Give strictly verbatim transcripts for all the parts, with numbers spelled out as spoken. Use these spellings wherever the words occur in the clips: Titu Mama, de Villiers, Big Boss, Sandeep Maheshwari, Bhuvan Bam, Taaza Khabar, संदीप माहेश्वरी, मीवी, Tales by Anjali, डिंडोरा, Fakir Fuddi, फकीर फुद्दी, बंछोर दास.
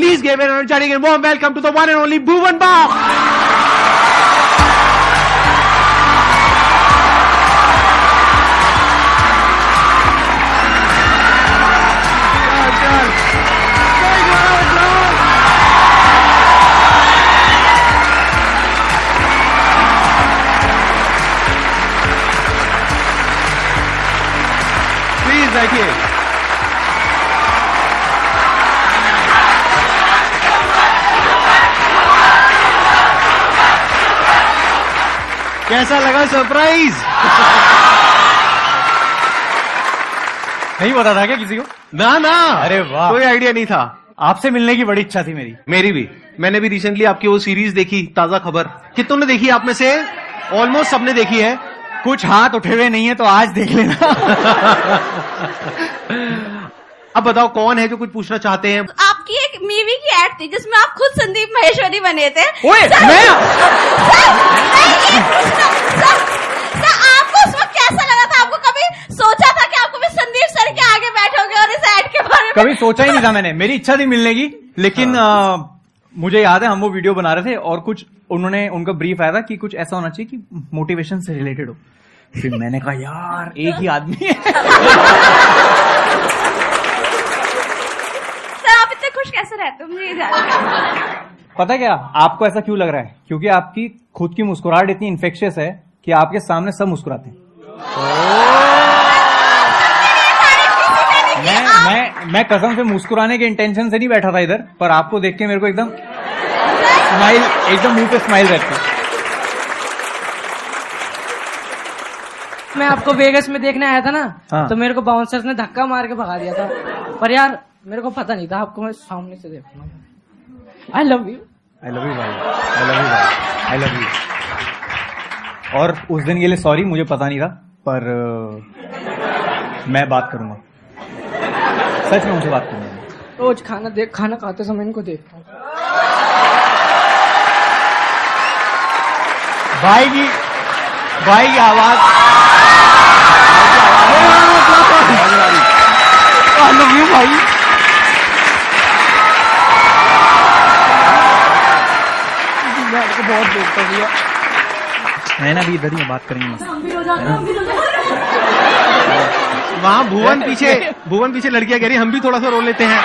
Please give an energetic and warm welcome to the one and only Bhuvan Bam. Please बैठिए. कैसा लगा surprise? नहीं पता था क्या किसी को? ना ना, अरे वाह, कोई आइडिया नहीं था. आपसे मिलने की बड़ी इच्छा थी मेरी. मेरी भी. मैंने भी रिसेंटली आपकी वो सीरीज देखी, ताजा खबर. कितनों ने देखी? आप में से ऑलमोस्ट सबने देखी है. कुछ हाथ उठे हुए नहीं है तो आज देख लेना. अब बताओ कौन है जो कुछ पूछना चाहते हैं? आपकी एक मीवी की एड थी जिसमें आप खुद संदीप माहेश्वरी बने थे. ओए, सर, मैं? सर, सर, सर, सर, आपको उस वक्त कैसा लगा था? आपको कभी सोचा था कि आपको भी संदीप सर के आगे बैठोगे और इस एड के बारे में? कभी सोचा ही नहीं था मैंने. मेरी इच्छा थी मिलने की, लेकिन आ, मुझे याद है हम वो वीडियो बना रहे थे और कुछ उन्होंने उनका ब्रीफ आया था कि कुछ ऐसा होना चाहिए कि मोटिवेशन से रिलेटेड हो. फिर मैंने कहा यार एक ही आदमी है. खुश कैसे रहते हो? मुझे पता है क्या आपको ऐसा क्यों लग रहा है? क्योंकि आपकी खुद की मुस्कुराहट इतनी इन्फेक्शियस है कि आपके सामने सब मुस्कुराते हैं. मैं मैं मैं कसम से मुस्कुराने के इंटेंशन से नहीं बैठा था इधर, पर आपको देख के मेरे को एकदम स्माइल, एकदम मुंह पे स्माइल रहता है. मैं आपको वेगस में देखने आया था ना, हाँ. तो मेरे को बाउंसर्स ने धक्का मार के भगा दिया था, पर यार मेरे को पता नहीं था आपको मैं सामने से देखूंगा. I love you, I love you भाई, आई लव यू भाई, आई लव यू. और उस दिन के लिए सॉरी, मुझे पता नहीं था, पर मैं बात करूंगा, सच में मुझे बात करूंगा. रोज खाना देख, खाना खाते समय इनको देखता हूँ भाई की भाई की आवाज. आई लव यू भाई. बहुत देखता भैया. मैं ना भी इधर ही बात करेंगे वहाँ. भुवन पीछे, भुवन पीछे लड़कियां कह रही हम भी थोड़ा सा रोल लेते हैं.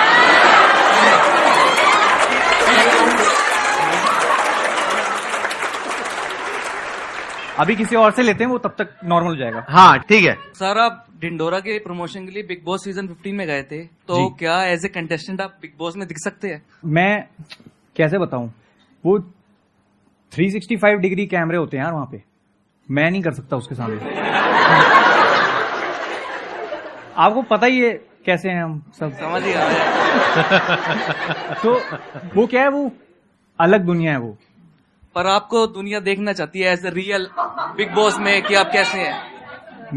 अभी किसी और से लेते हैं, वो तब तक नॉर्मल हो जाएगा. हाँ ठीक है. सर आप डिंडोरा के प्रमोशन के लिए बिग बॉस सीजन फिफ्टीन में गए थे, तो क्या एज ए कंटेस्टेंट आप बिग बॉस में दिख सकते हैं? मैं कैसे बताऊं, वो तीन सौ पैंसठ डिग्री कैमरे होते हैं यार वहां पे, मैं नहीं कर सकता उसके सामने. आपको पता ही है कैसे हैं हम सब, समझ ही आ गया. तो वो क्या है, वो अलग दुनिया है वो. पर आपको दुनिया देखना चाहती है as a real big Boss में कि आप कैसे हैं?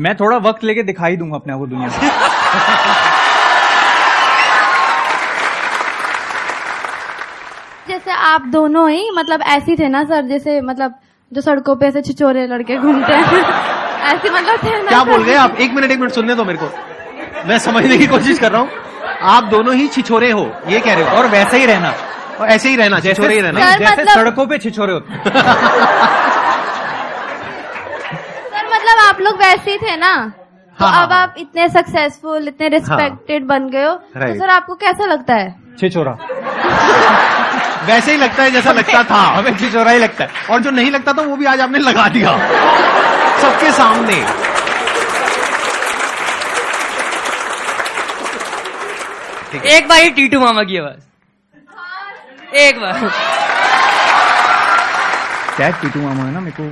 मैं थोड़ा वक्त लेके दिखाई दूंगा अपने आप को दुनिया में. जैसे आप दोनों ही मतलब ऐसी थे ना सर, जैसे मतलब जो सड़कों पे ऐसे छिछोरे लड़के घूमते हैं, ऐसे मतलब थे ना. क्या बोल रहे हैं आप? एक मिनट एक मिनट सुनने दो मेरे को, मैं समझने की कोशिश कर रहा हूँ. आप दोनों ही छिछोरे हो ये कह रहे हो, और वैसे ही रहना, और ऐसे ही रहना, छिछोरे ही रहना, जैसे मतलब... सड़कों पे छिछोरे होते. सर मतलब आप लोग वैसे ही थे ना, तो हाँ, अब हाँ, आप इतने सक्सेसफुल, इतने रिस्पेक्टेड हाँ, बन गए हो, तो सर आपको कैसा लगता है? छिछोरा वैसे ही लगता है जैसा लगता था. हमें छिछोरा ही लगता है, और जो नहीं लगता था वो भी आज आपने लगा दिया सबके सामने. एक बार ही टीटू मामा की आवाज, एक बार क्या टीटू मामा है ना, मेरे को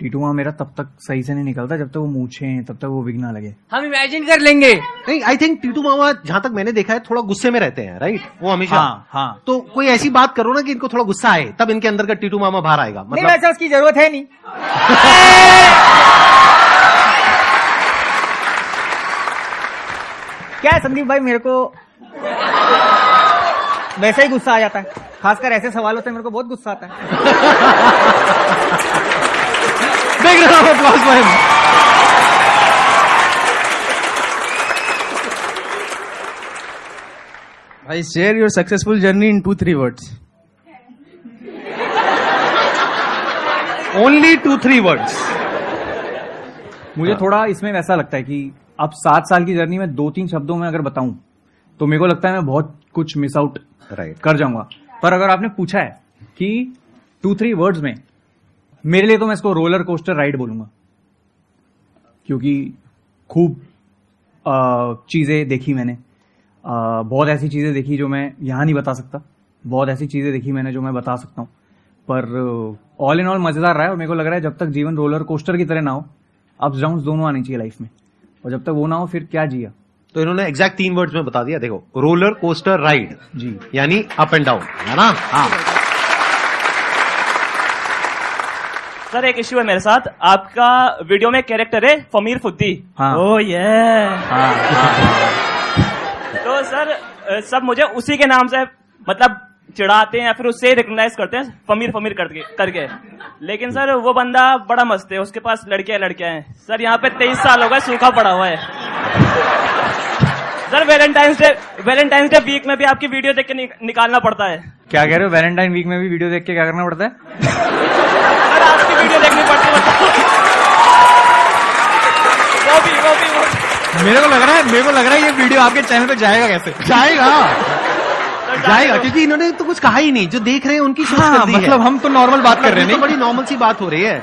टीटू मामा मेरा तब तक सही से नहीं निकलता जब तक वो मूछे हैं, तब तक वो बिग ना लगे. हम इमेजिन कर लेंगे. नहीं, आई थिंक टीटू मामा जहाँ तक मैंने देखा है थोड़ा गुस्से में रहते हैं, राइट? वो हमेशा हाँ, हाँ. तो कोई ऐसी बात करो ना कि इनको थोड़ा गुस्सा आए, तब इनके अंदर का टीटू मामा बाहर आएगा. मतलब... नहीं वैसा उसकी जरूरत है नहीं. क्या संदीप भाई, मेरे को वैसा ही गुस्सा आ जाता है, खासकर ऐसे सवाल होते हैं, मेरे को बहुत गुस्सा आता है. I share your successful journey in two, three words. Only two, three words. मुझे थोड़ा इसमें वैसा लगता है कि अब सात साल की जर्नी में दो तीन शब्दों में अगर बताऊं तो मेरे को लगता है मैं बहुत कुछ मिस आउट right. कर जाऊंगा. पर अगर आपने पूछा है कि टू थ्री वर्ड्स में, मेरे लिए तो मैं इसको रोलर कोस्टर राइड बोलूंगा, क्योंकि खूब चीज़ें देखी मैंने. आ, बहुत ऐसी चीज़ें देखी जो मैं यहाँ नहीं बता सकता, बहुत ऐसी चीज़ें देखी मैंने जो मैं बता सकता हूँ. पर ऑल इन ऑल मज़ेदार रहा है और मेरे को लग रहा है जब तक जीवन रोलर कोस्टर की तरह ना हो, अप्स डाउन्स दोनों आने चाहिए लाइफ में, और जब तक वो ना हो फिर क्या जिया. तो इन्होंने एग्जैक्ट तीन वर्ड्स में बता दिया, देखो, रोलर कोस्टर राइड जी, यानी अप एंड डाउन, है ना. हाँ सर, एक इश्यू है मेरे साथ. आपका वीडियो में कैरेक्टर है फकीर फुद्दी. हाँ. ओ ये हाँ, हाँ, हाँ. तो सर सब मुझे उसी के नाम से मतलब चिढ़ाते हैं या फिर उससे रिकॉग्नाइज करते हैं, फमीर फमीर करके करके लेकिन सर वो बंदा बड़ा मस्त है, उसके पास लड़कियां लड़कियां हैं सर. यहाँ पे तेईस साल हो गए, सूखा पड़ा हुआ है sir. Valentine's day Valentine's day week में भी आपकी वीडियो देख के नि, निकालना पड़ता है. क्या कह रहे हो? वैलेंटाइन वीक में भी वीडियो देख के क्या करना पड़ता है? सर आपकी वीडियो देखनी पड़ती है. वो भी, वो भी, वो भी. मेरे को लग रहा है मेरे को लग रहा है ये वीडियो आपके चैनल पे जाएगा. कैसे जाएगा? जाएगा, क्योंकि इन्होंने तो कुछ कहा ही नहीं. जो देख रहे हैं उनकी सोच हाँ, कर दी मतलब है. हम तो नॉर्मल बात कर रहे हैं, तो बड़ी नॉर्मल सी बात हो रही है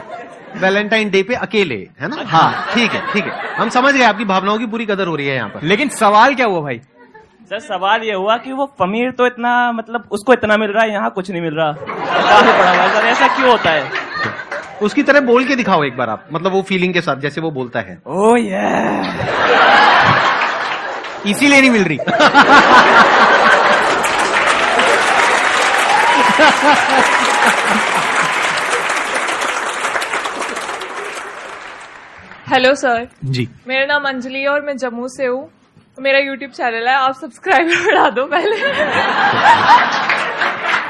वैलेंटाइन डे पे अकेले, है ना. हाँ ठीक है ठीक है, हम समझ गए आपकी भावनाओं की पूरी कदर हो रही है यहाँ पर. लेकिन सवाल क्या हुआ भाई? सर सवाल ये हुआ कि वो फमीर तो इतना मतलब उसको इतना मिल रहा है, यहाँ कुछ नहीं मिल रहा. सर ऐसा क्यों होता है? उसकी तरह बोल के दिखाओ एक बार आप, मतलब वो फीलिंग के साथ जैसे वो बोलता है. ओ ये इसीलिए नहीं मिल रही. हेलो सर जी, मेरा नाम अंजलि है और मैं जम्मू से हूँ. मेरा यूट्यूब चैनल है, आप सब्सक्राइबर बढ़ा दो पहले.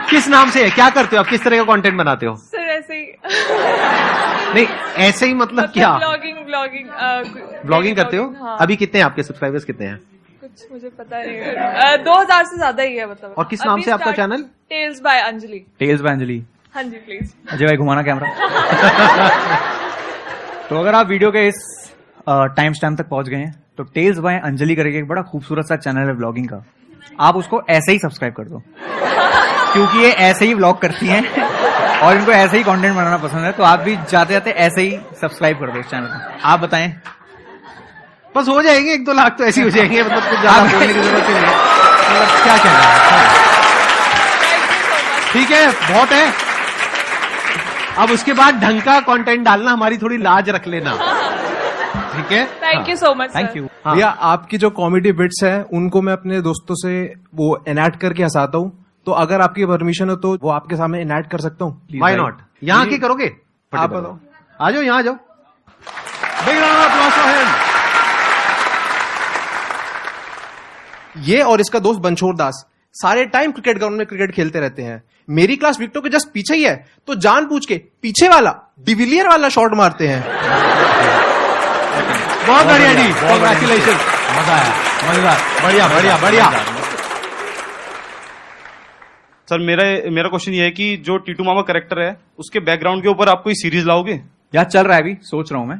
किस नाम से है? क्या करते हो आप? किस तरह का कंटेंट बनाते हो? सर ऐसे ही. नहीं ऐसे ही मतलब, मतलब क्या? ब्लॉगिंग ब्लॉगिंग ब्लॉगिंग करते हो? हाँ. अभी कितने हैं आपके सब्सक्राइबर्स? कितने हैं? कुछ मुझे पता नहीं है, दो हजार से ज्यादा ही है मतलब. और किस नाम से आपका channel? Tales by Anjali. Tales by Anjali. हाँ जी प्लीज अजय भाई घुमाना कैमरा. तो अगर आप वीडियो के इस टाइम स्टैम्प तक पहुंच गए हैं तो टेल्स बाय अंजलि करके एक बड़ा खूबसूरत सा चैनल है ब्लॉगिंग का, आप उसको ऐसे ही सब्सक्राइब कर दो, क्योंकि ये ऐसे ही ब्लॉग करती हैं और इनको ऐसे ही कॉन्टेंट बनाना पसंद है. तो आप भी जाते जाते ऐसे ही सब्सक्राइब कर दो इस चैनल को. आप बताएं, बस हो जाएंगे एक दो लाख तो ऐसे हो जाएंगे, मतलब कुछ ज्यादा बोलने की जरूरत नहीं है. मतलब क्या कहना है? ठीक है, बहुत है. अब उसके बाद ढंग का कंटेंट डालना, हमारी थोड़ी लाज रख लेना. ठीक है, thank you so much. Thank you भैया. आपकी जो कॉमेडी बिट्स हैं उनको मैं अपने दोस्तों से वो एनैक्ट करके हंसाता हूँ, तो अगर आपकी परमिशन हो तो वो आपके सामने एनैक्ट कर सकता हूँ. Why not? यहाँ की करोगे आप? बताओ, आ जाओ, यहाँ आ जाओ. Big round of applause for him. ये और इसका दोस्त बंछोर दास सारे टाइम क्रिकेट ग्राउंड में क्रिकेट खेलते रहते हैं. मेरी क्लास विक्टो के जस्ट पीछे ही है, तो जानबूझ के पीछे वाला डिविलियर वाला शॉट मारते हैं. बहुत बढ़िया जी, कांग्रेचुलेशन. मजा आया, मजेदार, बढ़िया बढ़िया बढ़िया. सर मेरा मेरा क्वेश्चन ये है कि जो टीटू मामा कैरेक्टर है उसके बैकग्राउंड के ऊपर आप कोई सीरीज लाओगे? यार चल रहा है, अभी सोच रहा हूँ मैं,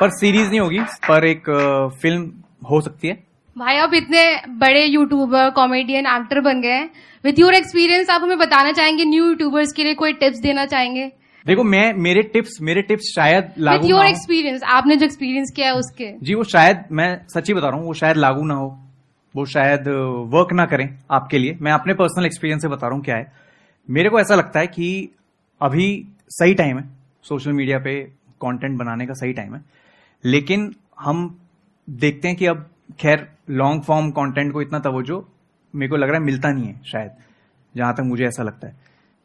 पर सीरीज नहीं होगी, पर एक फिल्म हो सकती है. भाई आप इतने बड़े यूट्यूबर, कॉमेडियन, एक्टर बन गए हैं, विथ योर एक्सपीरियंस आप हमें बताना चाहेंगे, न्यू यूट्यूबर्स के लिए कोई टिप्स देना चाहेंगे? देखो मैं मेरे टिप्स मेरे टिप्स शायद लागू विथ योर एक्सपीरियंस, आपने जो एक्सपीरियंस किया है उसके. जी वो शायद, मैं सच्ची बता रहा हूँ, वो शायद लागू ना हो, वो शायद वर्क ना करें आपके लिए. मैं अपने पर्सनल एक्सपीरियंस से बता रहा हूँ क्या है. मेरे को ऐसा लगता है कि अभी सही टाइम है सोशल मीडिया पे कॉन्टेंट बनाने का, सही टाइम है, लेकिन हम देखते हैं कि अब खैर लॉन्ग फॉर्म कंटेंट को इतना तवज्जो मेरे को लग रहा है मिलता नहीं है शायद, जहां तक मुझे ऐसा लगता है.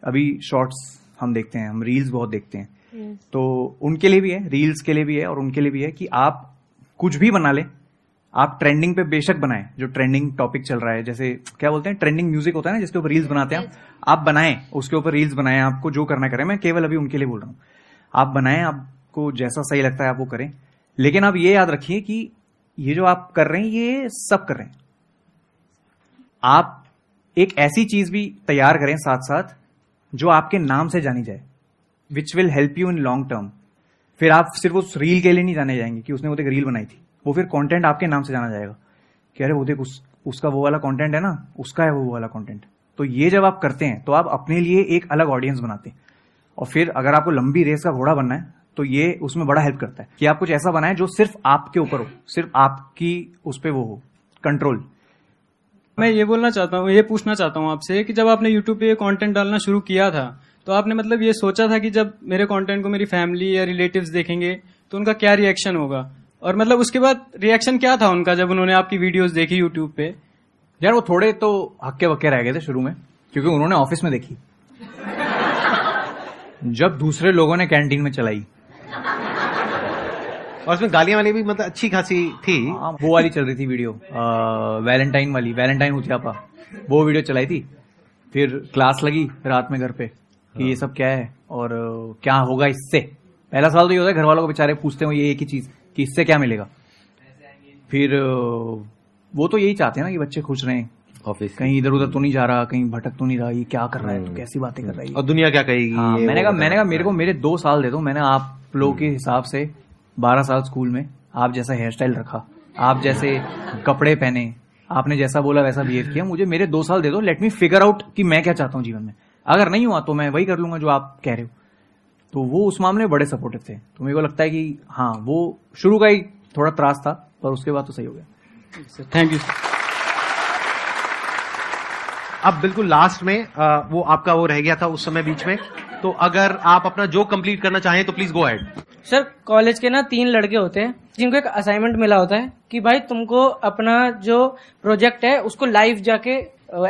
अभी शॉर्ट्स हम देखते हैं, हम रील्स बहुत देखते हैं. yes. तो उनके लिए भी है, रील्स के लिए भी है और उनके लिए भी है कि आप कुछ भी बना लें, आप ट्रेंडिंग पे बेशक बनाएं, जो ट्रेंडिंग टॉपिक चल रहा है, जैसे क्या बोलते हैं ट्रेंडिंग म्यूजिक होता है ना जिसके ऊपर रील्स बनाते हैं. yes. आप बनाएं, उसके ऊपर रील्स बनाएं, आपको जो करना करें, मैं केवल अभी उनके लिए बोल रहा हूँ, आप बनाएं, आपको जैसा सही लगता है आप वो करें. लेकिन आप ये याद रखिए कि ये जो आप कर रहे हैं ये सब कर रहे हैं, आप एक ऐसी चीज भी तैयार करें साथ साथ जो आपके नाम से जानी जाए, which will help you in long term. फिर आप सिर्फ उस रील के लिए नहीं जाने जाएंगे कि उसने वो एक रील बनाई थी, वो फिर कंटेंट आपके नाम से जाना जाएगा कि अरे वो देख उस, उसका वो वाला कंटेंट है ना, उसका है वो वाला कंटेंट। तो ये जब आप करते हैं तो आप अपने लिए एक अलग ऑडियंस बनाते हैं, और फिर अगर आपको लंबी रेस का घोड़ा बनना है तो ये उसमें बड़ा हेल्प करता है कि आप कुछ ऐसा बनाएं जो सिर्फ आपके ऊपर हो, सिर्फ आपकी उस पर वो हो कंट्रोल। मैं ये बोलना चाहता हूँ, ये पूछना चाहता हूँ आपसे कि जब आपने यूट्यूब पे कंटेंट डालना शुरू किया था तो आपने मतलब ये सोचा था कि जब मेरे कंटेंट को मेरी फैमिली या रिलेटिव्स देखेंगे तो उनका क्या रिएक्शन होगा, और मतलब उसके बाद रिएक्शन क्या था उनका जब उन्होंने आपकी वीडियोस देखी यूट्यूब पे? यार वो थोड़े तो हक्के बक्के रह गए थे शुरू में, क्योंकि उन्होंने ऑफिस में देखी जब दूसरे लोगों ने कैंटीन में चलाई, और उसमें गालियां वाली भी मतलब अच्छी खासी थी। आ, वो वाली चल रही थी वीडियो, वैलेंटाइन वाली, वैलेंटाइन उच्यापा, वो वीडियो चलाई थी। फिर क्लास लगी रात में घर पे कि ये सब क्या है और क्या होगा इससे। पहला सवाल तो ये होता है घर वालों को, बेचारे पूछते हो ये एक ही चीज कि इससे क्या मिलेगा। फिर वो तो यही चाहते हैं ना कि बच्चे खुश रहें, ऑफिस कहीं इधर उधर तो नहीं जा रहा, कहीं भटक तो नहीं रहा, ये क्या कर रहा है, तो कैसी बातें कर रही है और दुनिया क्या कहेगी। हाँ, मैंने कहा मैंने कहा मेरे को मेरे दो साल दे दो। मैंने आप लोगों के हिसाब से बारह साल स्कूल में, आप जैसा हेयर स्टाइल रखा, आप जैसे कपड़े पहने, आपने जैसा बोला वैसा बिहेव किया, मुझे मेरे दो साल दे दो, लेट मी फिगर आउट कि मैं क्या चाहता हूँ जीवन में। अगर नहीं हुआ तो मैं वही कर लूंगा जो आप कह रहे हो। तो वो उस मामले में बड़े सपोर्टिव थे, तो मेरे को लगता है कि हाँ वो शुरू का ही थोड़ा त्रास था, पर उसके बाद तो सही हो गया। Thank you. अब बिल्कुल लास्ट में आ, वो आपका वो रह गया था उस समय बीच में, तो अगर आप अपना जो कंप्लीट करना चाहें तो please go ahead. Sir college के ना तीन लड़के होते हैं जिनको एक असाइनमेंट मिला होता है कि भाई तुमको अपना जो प्रोजेक्ट है उसको लाइव जाके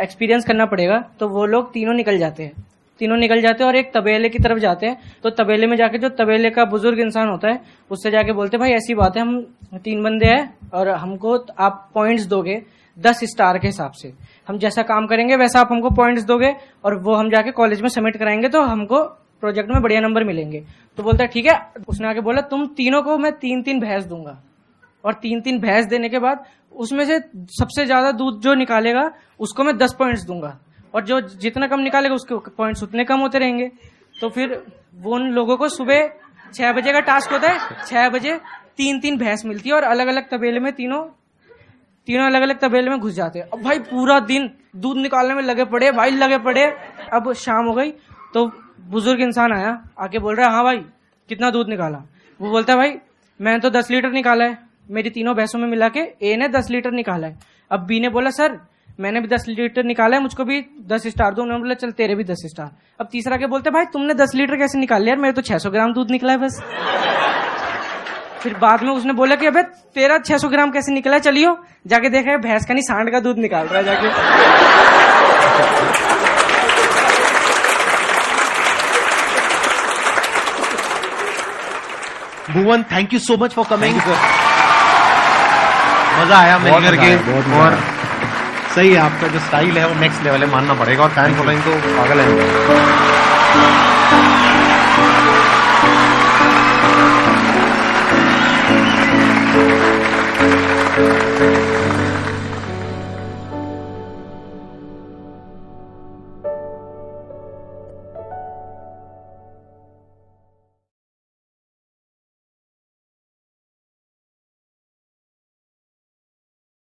एक्सपीरियंस करना पड़ेगा। तो वो लोग तीनों निकल जाते हैं तीनों निकल जाते हैं और एक तबेले की तरफ जाते हैं। तो तबेले में जाके जो तबेले का बुजुर्ग इंसान होता है उससे जाके बोलते हैं भाई ऐसी बात है, हम तीन बंदे हैं और हमको आप पॉइंट्स दोगे दस स्टार के हिसाब से, हम जैसा काम करेंगे वैसा आप हमको पॉइंट्स दोगे और वो हम जाके कॉलेज में सबमिट कराएंगे तो हमको प्रोजेक्ट में बढ़िया नंबर मिलेंगे। तो बोलता है ठीक है। उसने आके बोला तुम तीनों को मैं तीन तीन भैंस दूंगा, और तीन तीन भैंस देने के बाद उसमें से सबसे ज्यादा दूध जो निकालेगा उसको मैं दस पॉइंट्स दूंगा, और जो जितना कम निकालेगा उसके पॉइंट्स उतने कम होते रहेंगे। तो फिर वो उन लोगों को सुबह छह बजे का टास्क होता है, छह बजे तीन तीन भैंस मिलती है और अलग अलग तबेले में तीनों तीनों अलग अलग तबेले में घुस जाते हैं। अब भाई पूरा दिन दूध निकालने में लगे पड़े भाई लगे पड़े। अब शाम हो गई तो बुजुर्ग इंसान आया, आके बोल रहा है हाँ भाई कितना दूध निकाला? वो बोलता है भाई मैंने तो दस लीटर निकाला है, मेरी तीनों भैंसों में मिला के ए ने दस लीटर निकाला है। अब बी ने बोला सर मैंने भी दस लीटर निकाला है, मुझको भी दस स्टार दो। उन्होंने बोला चल तेरे भी दस स्टार। अब तीसरा के बोलते भाई तुमने दस लीटर कैसे निकाल लिया, मेरे तो छह सौ ग्राम दूध निकला है बस। फिर बाद में उसने बोला कि अबे तेरा छह सौ ग्राम कैसे निकला है, चलियो जाके देखा भैंस का नहीं सांड का दूध निकाल रहा है जाके। Bhuvan thank you so much for coming, मजा आया मैं करके, और सही है आपका जो स्टाइल है वो नेक्स्ट लेवल है, मानना पड़ेगा, और फैन फॉलोइंग तो पागल है। Thank you.